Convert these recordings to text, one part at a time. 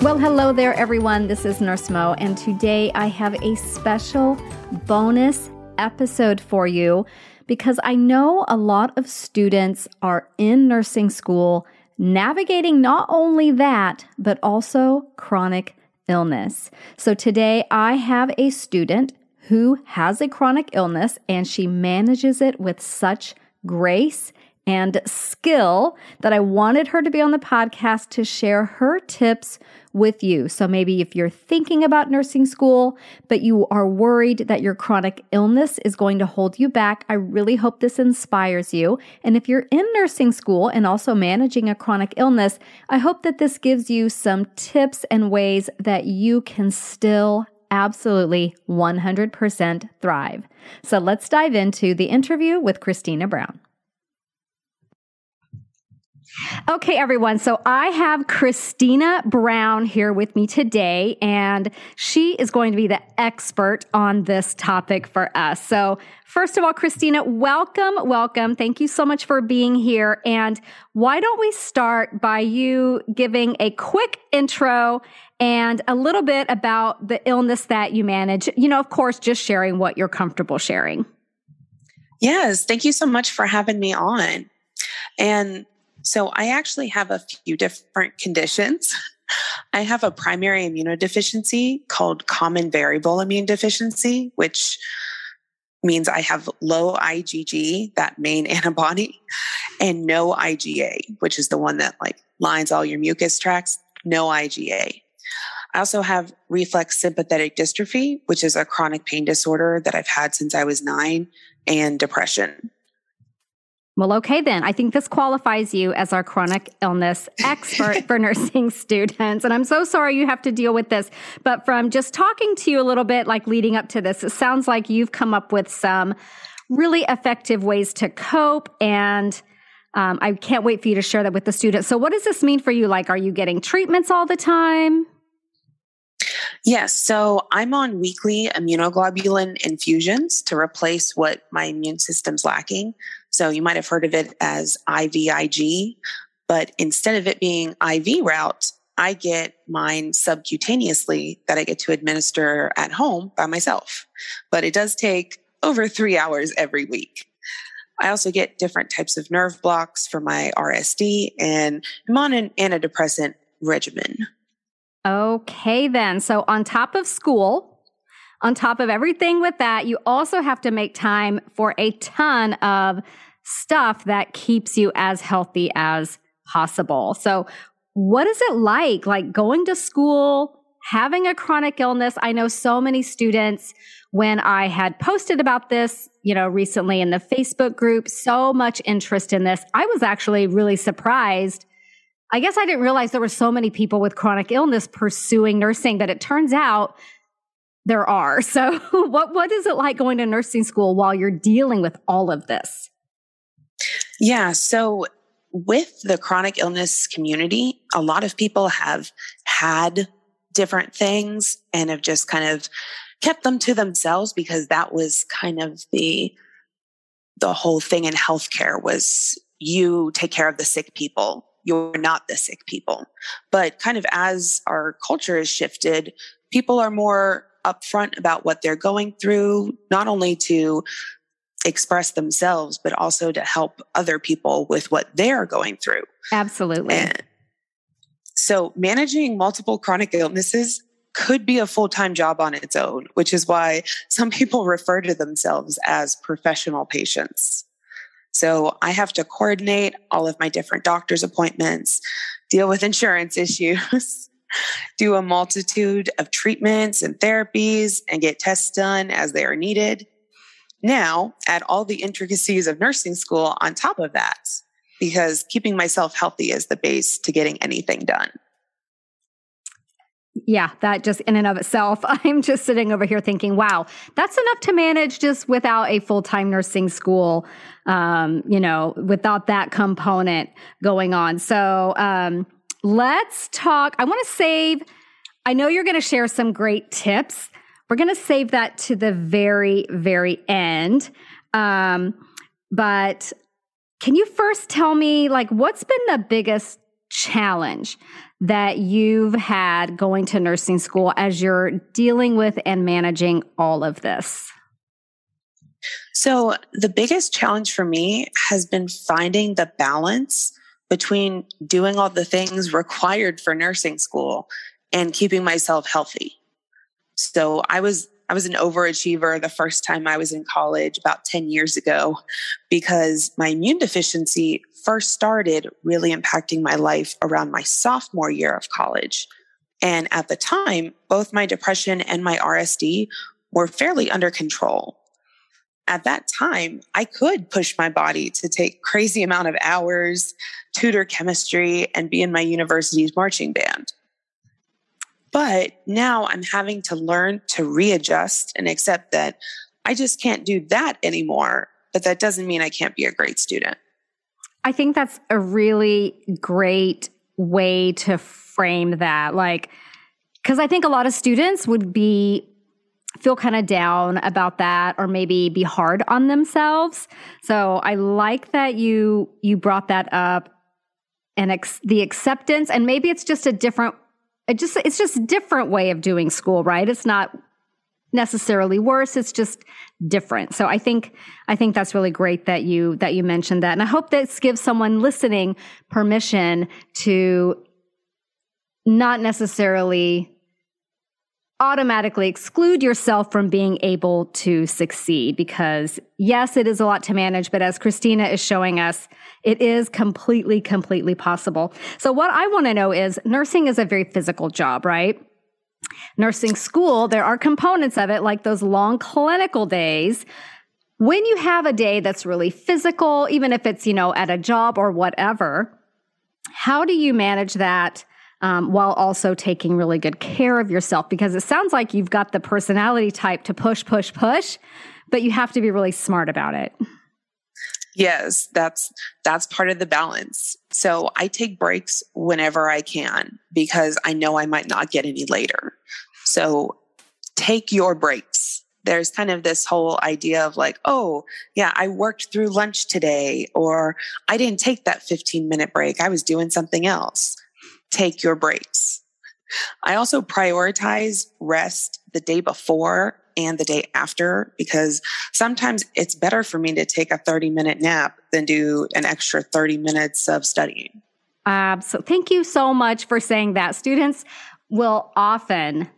Well, hello there, everyone. This is Nurse Mo, and today I have a special bonus episode for you because I know a lot of students are in nursing school navigating not only that, but also chronic illness. So today I have a student who has a chronic illness, and she manages it with such grace and skill that I wanted her to be on the podcast to share her tips with you. So maybe if you're thinking about nursing school, but you are worried that your chronic illness is going to hold you back, I really hope this inspires you. And if you're in nursing school and also managing a chronic illness, I hope that this gives you some tips and ways that you can still absolutely 100% thrive. So let's dive into the interview with Christina Brown. Okay, everyone. So I have Christina Brown here with me today, and she is going to be the expert on this topic for us. So first of all, Christina, welcome. Thank you so much for being here. And why don't we start by you giving a quick intro and a little bit about the illness that you manage? You know, of course, just sharing what you're comfortable sharing. Yes. Thank you so much for having me on. So I actually have a few different conditions. I have a primary immunodeficiency called common variable immune deficiency, which means I have low IgG, that main antibody, and no IgA, which is the one that like lines all your mucus tracts, no IgA. I also have reflex sympathetic dystrophy, which is a chronic pain disorder that I've had since I was 9, and depression. Well, okay, then. I think this qualifies you as our chronic illness expert for nursing students. And I'm so sorry you have to deal with this. But from just talking to you a little bit, like leading up to this, it sounds like you've come up with some really effective ways to cope. And I can't wait for you to share that with the students. So what does this mean for you? Like, are you getting treatments all the time? Yes. So I'm on weekly immunoglobulin infusions to replace what my immune system's lacking. So you might have heard of it as IVIG, but instead of it being IV route, I get mine subcutaneously that I get to administer at home by myself. But it does take over 3 hours every week. I also get different types of nerve blocks for my RSD, and I'm on an antidepressant regimen. Okay, then. So on top of school, on top of everything with that, you also have to make time for a ton of stuff that keeps you as healthy as possible. So what is it like going to school, having a chronic illness? I know so many students, when I had posted about this, you know, recently in the Facebook group, so much interest in this. I was actually really surprised. I guess I didn't realize there were so many people with chronic illness pursuing nursing, but it turns out there are. So what is it like going to nursing school while you're dealing with all of this? Yeah, so with the chronic illness community, a lot of people have had different things and have just kind of kept them to themselves because that was kind of the whole thing in healthcare was you take care of the sick people. You're not the sick people. But kind of as our culture has shifted, people are more upfront about what they're going through, not only to express themselves, but also to help other people with what they're going through. Absolutely. And so managing multiple chronic illnesses could be a full-time job on its own, which is why some people refer to themselves as professional patients. So I have to coordinate all of my different doctor's appointments, deal with insurance issues, do a multitude of treatments and therapies, and get tests done as they are needed. Now, add all the intricacies of nursing school on top of that, because keeping myself healthy is the base to getting anything done. Yeah, that just in and of itself, I'm just sitting over here thinking, wow, that's enough to manage just without a full-time nursing school, without that component going on. So let's talk. I know you're going to share some great tips. We're going to save that to the very, very end. But can you first tell me, what's been the biggest challenge that you've had going to nursing school as you're dealing with and managing all of this? So the biggest challenge for me has been finding the balance between doing all the things required for nursing school and keeping myself healthy. So I was an overachiever the first time I was in college about 10 years ago, because my immune deficiency first started really impacting my life around my sophomore year of college. And at the time, both my depression and my RSD were fairly under control. At that time, I could push my body to take crazy amount of hours, tutor chemistry, and be in my university's marching band. But now I'm having to learn to readjust and accept that I just can't do that anymore, but that doesn't mean I can't be a great student. I think that's a really great way to frame that. Because I think a lot of students would feel kind of down about that, or maybe be hard on themselves. So I like that you brought that up, and the acceptance, and maybe it's just a different It's just a different way of doing school, right? It's not necessarily worse. It's just different. So I think that's really great that you mentioned that. And I hope this gives someone listening permission to not necessarily automatically exclude yourself from being able to succeed, because yes, it is a lot to manage, but as Christina is showing us, it is completely, completely possible. So what I want to know is, nursing is a very physical job, right? Nursing school, there are components of it, like those long clinical days. When you have a day that's really physical, even if it's, at a job or whatever, how do you manage that? While also taking really good care of yourself, because it sounds like you've got the personality type to push, push, push, but you have to be really smart about it. Yes, that's part of the balance. So I take breaks whenever I can, because I know I might not get any later. So take your breaks. There's kind of this whole idea of oh, yeah, I worked through lunch today, or I didn't take that 15-minute break. I was doing something else. Take your breaks. I also prioritize rest the day before and the day after, because sometimes it's better for me to take a 30-minute nap than do an extra 30 minutes of studying. So thank you so much for saying that. Students will often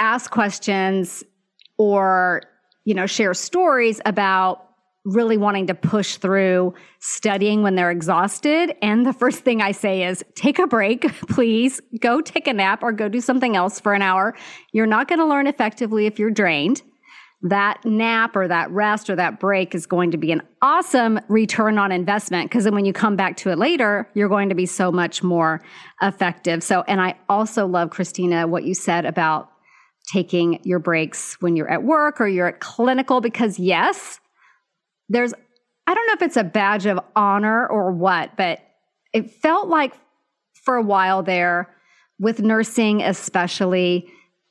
ask questions or, share stories about really wanting to push through studying when they're exhausted. And the first thing I say is, take a break, please. Go take a nap or go do something else for an hour. You're not going to learn effectively if you're drained. That nap or that rest or that break is going to be an awesome return on investment, because then when you come back to it later, you're going to be so much more effective. So, and I also love, Christina, what you said about taking your breaks when you're at work or you're at clinical, because yes, I don't know if it's a badge of honor or what, but it felt like for a while there, with nursing especially,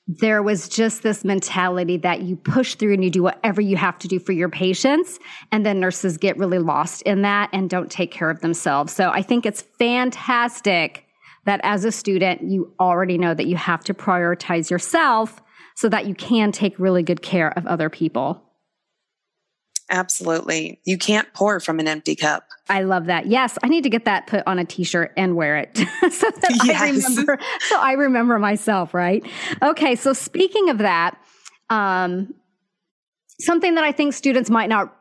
there was just this mentality that you push through and you do whatever you have to do for your patients, and then nurses get really lost in that and don't take care of themselves. So I think it's fantastic that as a student, you already know that you have to prioritize yourself so that you can take really good care of other people. Absolutely. You can't pour from an empty cup. I love that. Yes. I need to get that put on a t-shirt and wear it so that yes. I remember myself, right? Okay. So speaking of that, something that I think students might not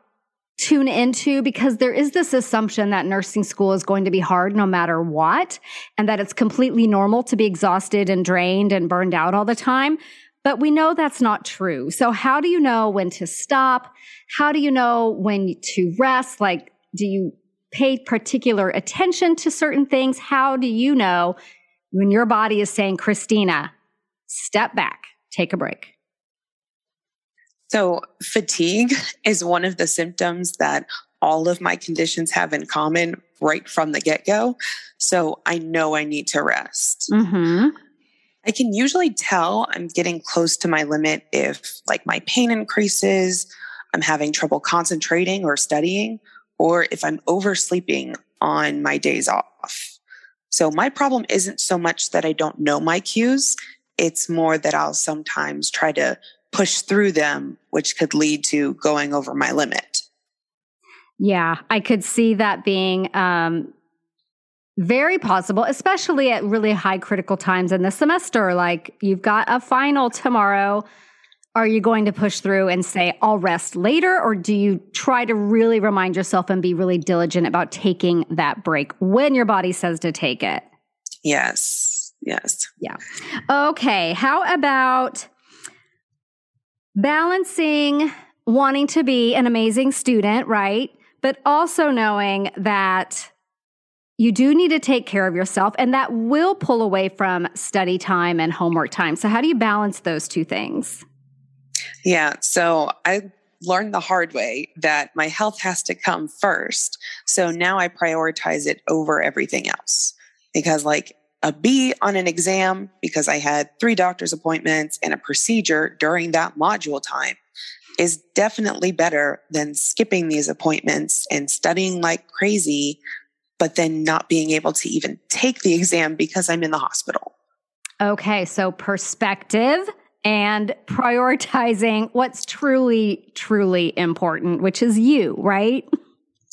tune into, because there is this assumption that nursing school is going to be hard no matter what, and that it's completely normal to be exhausted and drained and burned out all the time. But we know that's not true. So how do you know when to stop? How do you know when to rest? Like, do you pay particular attention to certain things? How do you know when your body is saying, Christina, step back, take a break? So fatigue is one of the symptoms that all of my conditions have in common right from the get-go. So I know I need to rest. Mm-hmm. I can usually tell I'm getting close to my limit if, like, my pain increases, I'm having trouble concentrating or studying, or if I'm oversleeping on my days off. So my problem isn't so much that I don't know my cues. It's more that I'll sometimes try to push through them, which could lead to going over my limit. Yeah, I could see that being very possible, especially at really high critical times in the semester. Like, you've got a final tomorrow. Are you going to push through and say, I'll rest later? Or do you try to really remind yourself and be really diligent about taking that break when your body says to take it? Yes. Yeah. Okay. How about balancing wanting to be an amazing student, right? But also knowing that you do need to take care of yourself, and that will pull away from study time and homework time. So how do you balance those two things? Yeah, so I learned the hard way that my health has to come first. So now I prioritize it over everything else, because like a B on an exam, because I had 3 doctor's appointments and a procedure during that module time, is definitely better than skipping these appointments and studying like crazy but then not being able to even take the exam because I'm in the hospital. Okay, so perspective and prioritizing what's truly, truly important, which is you, right?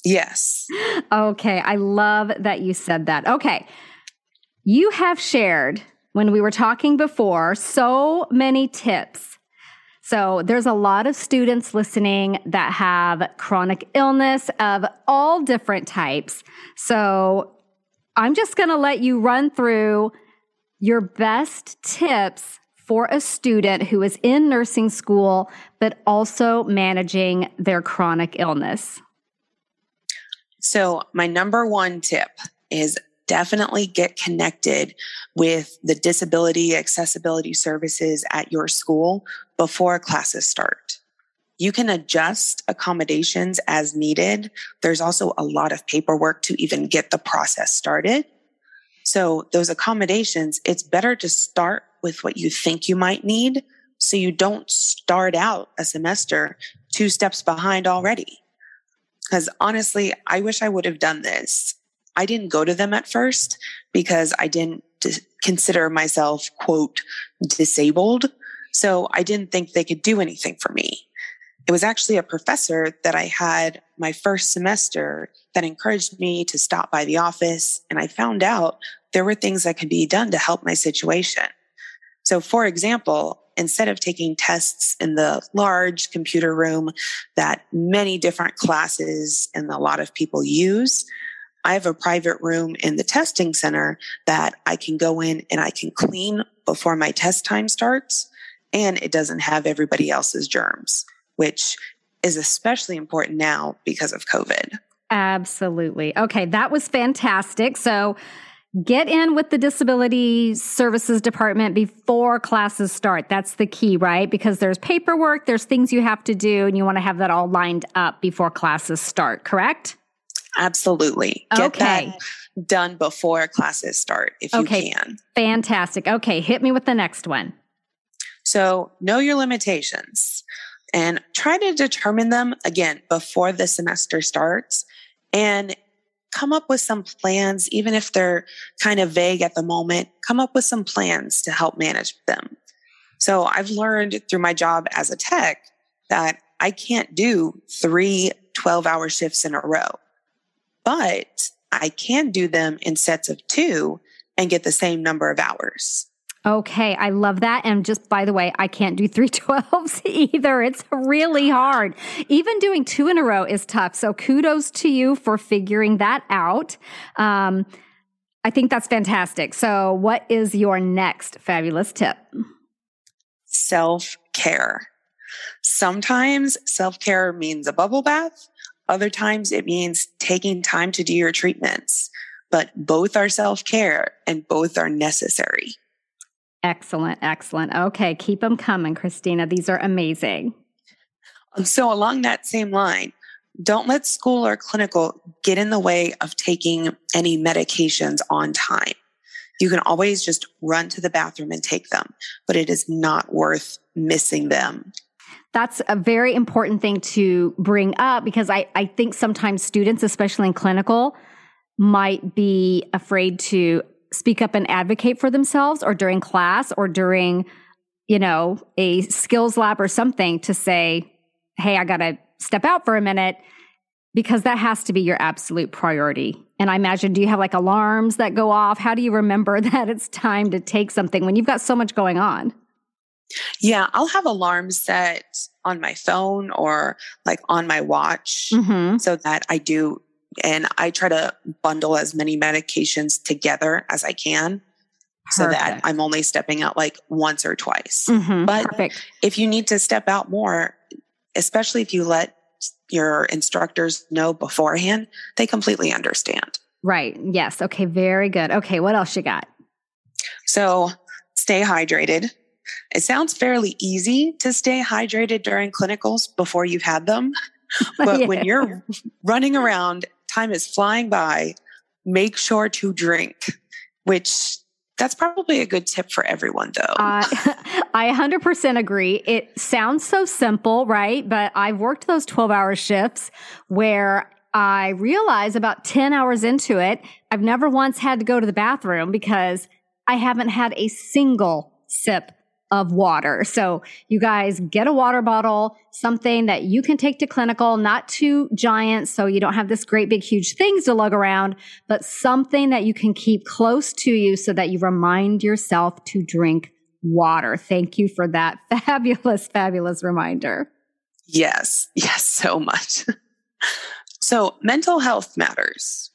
Yes. Okay, I love that you said that. Okay, you have shared, when we were talking before, so many tips. So there's a lot of students listening that have chronic illness of all different types. So I'm just going to let you run through your best tips for a student who is in nursing school, but also managing their chronic illness. So my number one tip is definitely get connected with the disability accessibility services at your school before classes start. You can adjust accommodations as needed. There's also a lot of paperwork to even get the process started. So those accommodations, it's better to start with what you think you might need, so you don't start out a semester 2 steps behind already. Because honestly, I wish I would have done this. I didn't go to them at first because I didn't consider myself, quote, disabled. So I didn't think they could do anything for me. It was actually a professor that I had my first semester that encouraged me to stop by the office. And I found out there were things that could be done to help my situation. So for example, instead of taking tests in the large computer room that many different classes and a lot of people use, I have a private room in the testing center that I can go in and I can clean before my test time starts, and it doesn't have everybody else's germs, which is especially important now because of COVID. Absolutely. Okay, that was fantastic. So get in with the Disability Services Department before classes start. That's the key, right? Because there's paperwork, there's things you have to do, and you want to have that all lined up before classes start, correct? Absolutely. Get that done before classes start if you can. Fantastic. Okay, hit me with the next one. So know your limitations and try to determine them, again, before the semester starts, and come up with some plans, even if they're kind of vague at the moment. Come up with some plans to help manage them. So I've learned through my job as a tech that I can't do 3 12-hour shifts in a row, but I can do them in sets of 2 and get the same number of hours. Okay, I love that. And just by the way, I can't do 3 12s either. It's really hard. Even doing 2 in a row is tough. So kudos to you for figuring that out. I think that's fantastic. So what is your next fabulous tip? Self-care. Sometimes self-care means a bubble bath. Other times it means taking time to do your treatments, but both are self-care and both are necessary. Excellent. Excellent. Okay. Keep them coming, Christina. These are amazing. So along that same line, don't let school or clinical get in the way of taking any medications on time. You can always just run to the bathroom and take them, but it is not worth missing them. That's a very important thing to bring up because I think sometimes students, especially in clinical, might be afraid to speak up and advocate for themselves or during class or during, a skills lab or something to say, hey, I got to step out for a minute because that has to be your absolute priority. And I imagine, do you have alarms that go off? How do you remember that it's time to take something when you've got so much going on? Yeah, I'll have alarms set on my phone or on my watch so that I do. And I try to bundle as many medications together as I can so that I'm only stepping out once or twice. But if you need to step out more, especially if you let your instructors know beforehand, they completely understand. Right. Yes. Okay. Very good. Okay. What else you got? So stay hydrated. It sounds fairly easy to stay hydrated during clinicals before you've had them. But when you're running around, time is flying by. Make sure to drink, which that's probably a good tip for everyone, though. I 100% agree. It sounds so simple, right? But I've worked those 12-hour shifts where I realize about 10 hours into it, I've never once had to go to the bathroom because I haven't had a single sip of water. So you guys get a water bottle, something that you can take to clinical, not too giant. So you don't have this great big, huge things to lug around, but something that you can keep close to you so that you remind yourself to drink water. Thank you for that fabulous, fabulous reminder. Yes. Yes. So much. So mental health matters.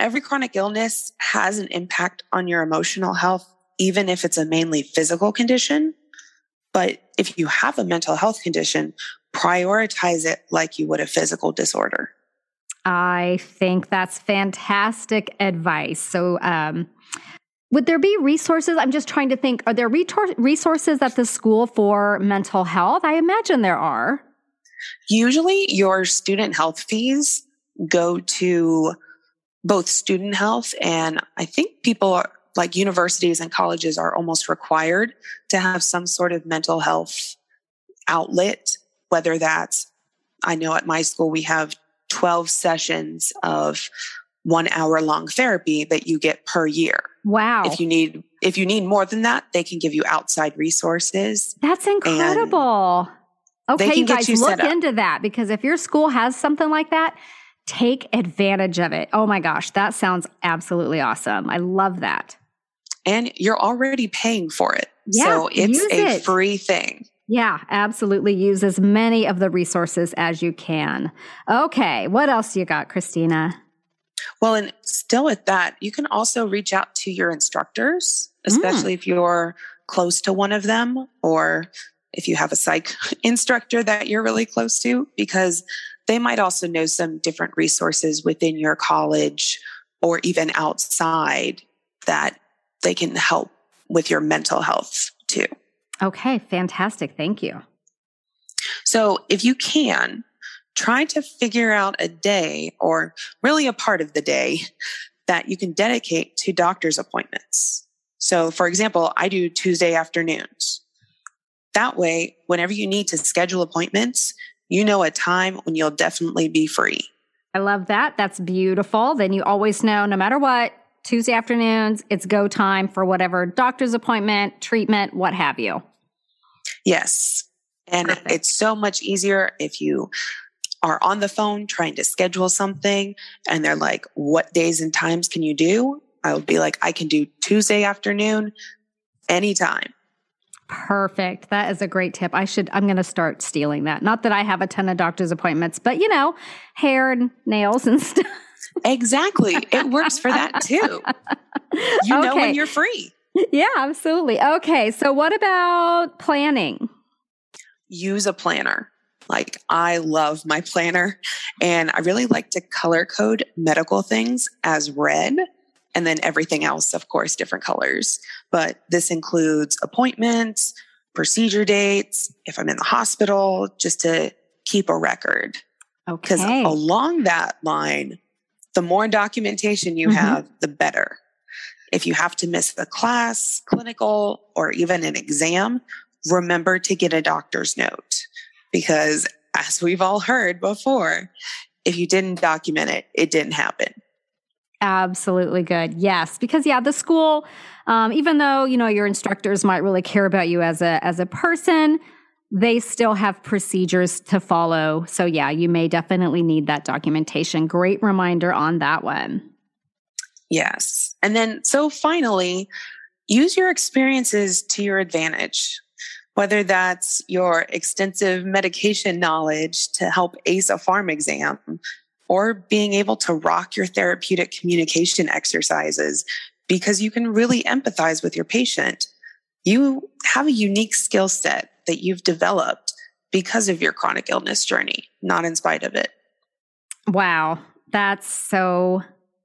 Every chronic illness has an impact on your emotional health, even if it's a mainly physical condition. But if you have a mental health condition, prioritize it like you would a physical disorder. I think that's fantastic advice. So would there be resources? I'm just trying to think, are there resources at the school for mental health? I imagine there are. Usually your student health fees go to both student health and I think people are, universities and colleges are almost required to have some sort of mental health outlet, whether that's, I know at my school, we have 12 sessions of 1 hour long therapy that you get per year. Wow. If you need more than that, they can give you outside resources. That's incredible. Okay, you guys, look into that because if your school has something like that, take advantage of it. Oh my gosh, that sounds absolutely awesome. I love that. And you're already paying for it. Yeah, so it's a free thing. Yeah, absolutely. Use as many of the resources as you can. Okay. What else you got, Christina? Well, and still with that, you can also reach out to your instructors, especially if you're close to one of them or if you have a psych instructor that you're really close to, because they might also know some different resources within your college or even outside that they can help with your mental health too. Okay, fantastic. Thank you. So if you can, try to figure out a day or really a part of the day that you can dedicate to doctor's appointments. So for example, I do Tuesday afternoons. That way, whenever you need to schedule appointments, a time when you'll definitely be free. I love that. That's beautiful. Then you always know, no matter what, Tuesday afternoons, it's go time for whatever doctor's appointment, treatment, what have you. Yes. And perfect. It's so much easier if you are on the phone trying to schedule something and they're like, what days and times can you do? I would be like, I can do Tuesday afternoon anytime. Perfect. That is a great tip. I'm going to start stealing that. Not that I have a ton of doctor's appointments, but hair and nails and stuff. Exactly. It works for that too. You know when you're free. Yeah, absolutely. Okay. So what about planning? Use a planner. Like, I love my planner, and I really like to color code medical things as red, and then everything else, of course, different colors. But this includes appointments, procedure dates, if I'm in the hospital, just to keep a record. Okay. Because along that line, the more documentation you have, the better. If you have to miss a class, clinical, or even an exam, remember to get a doctor's note. Because as we've all heard before, if you didn't document it, it didn't happen. Absolutely good. Yes. Because the school, even though, your instructors might really care about you as a person, they still have procedures to follow. So you may definitely need that documentation. Great reminder on that one. Yes. And then, so finally, use your experiences to your advantage, whether that's your extensive medication knowledge to help ace a pharm exam, or being able to rock your therapeutic communication exercises because you can really empathize with your patient. You have a unique skill set that you've developed because of your chronic illness journey, not in spite of it. Wow. That's so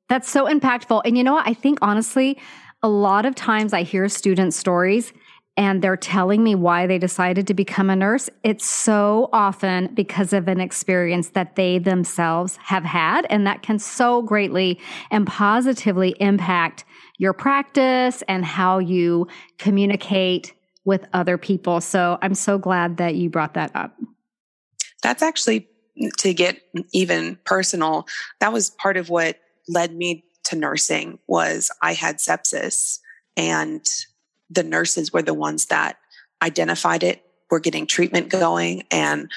impactful. And I think honestly, a lot of times I hear student stories and they're telling me why they decided to become a nurse. It's so often because of an experience that they themselves have had, and that can so greatly and positively impact your practice and how you communicate with other people. So I'm so glad that you brought that up. That's actually, to get even personal, that was part of what led me to nursing. Was I had sepsis, and the nurses were the ones that identified it, were getting treatment going, and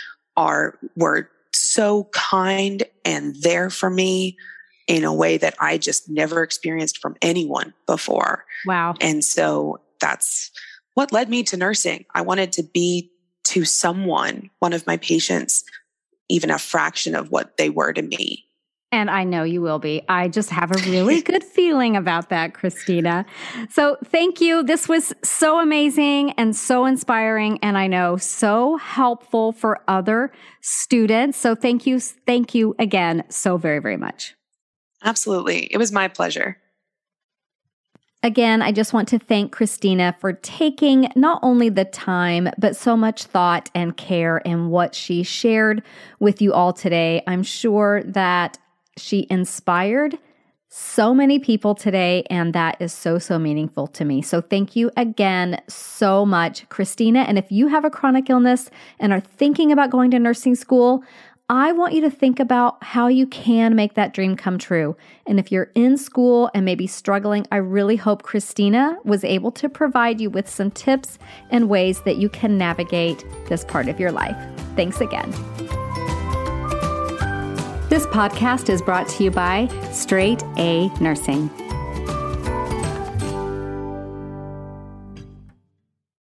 were so kind and there for me in a way that I just never experienced from anyone before. Wow. And so that's what led me to nursing. I wanted to be to someone, one of my patients, even a fraction of what they were to me. And I know you will be. I just have a really good feeling about that, Christina. So thank you. This was so amazing and so inspiring, and I know so helpful for other students. So thank you. Thank you again so very, very much. Absolutely. It was my pleasure. Again, I just want to thank Christina for taking not only the time, but so much thought and care in what she shared with you all today. I'm sure that she inspired so many people today, and that is so, so meaningful to me. So thank you again so much, Christina. And if you have a chronic illness and are thinking about going to nursing school, I want you to think about how you can make that dream come true. And if you're in school and maybe struggling, I really hope Christina was able to provide you with some tips and ways that you can navigate this part of your life. Thanks again. This podcast is brought to you by Straight A Nursing.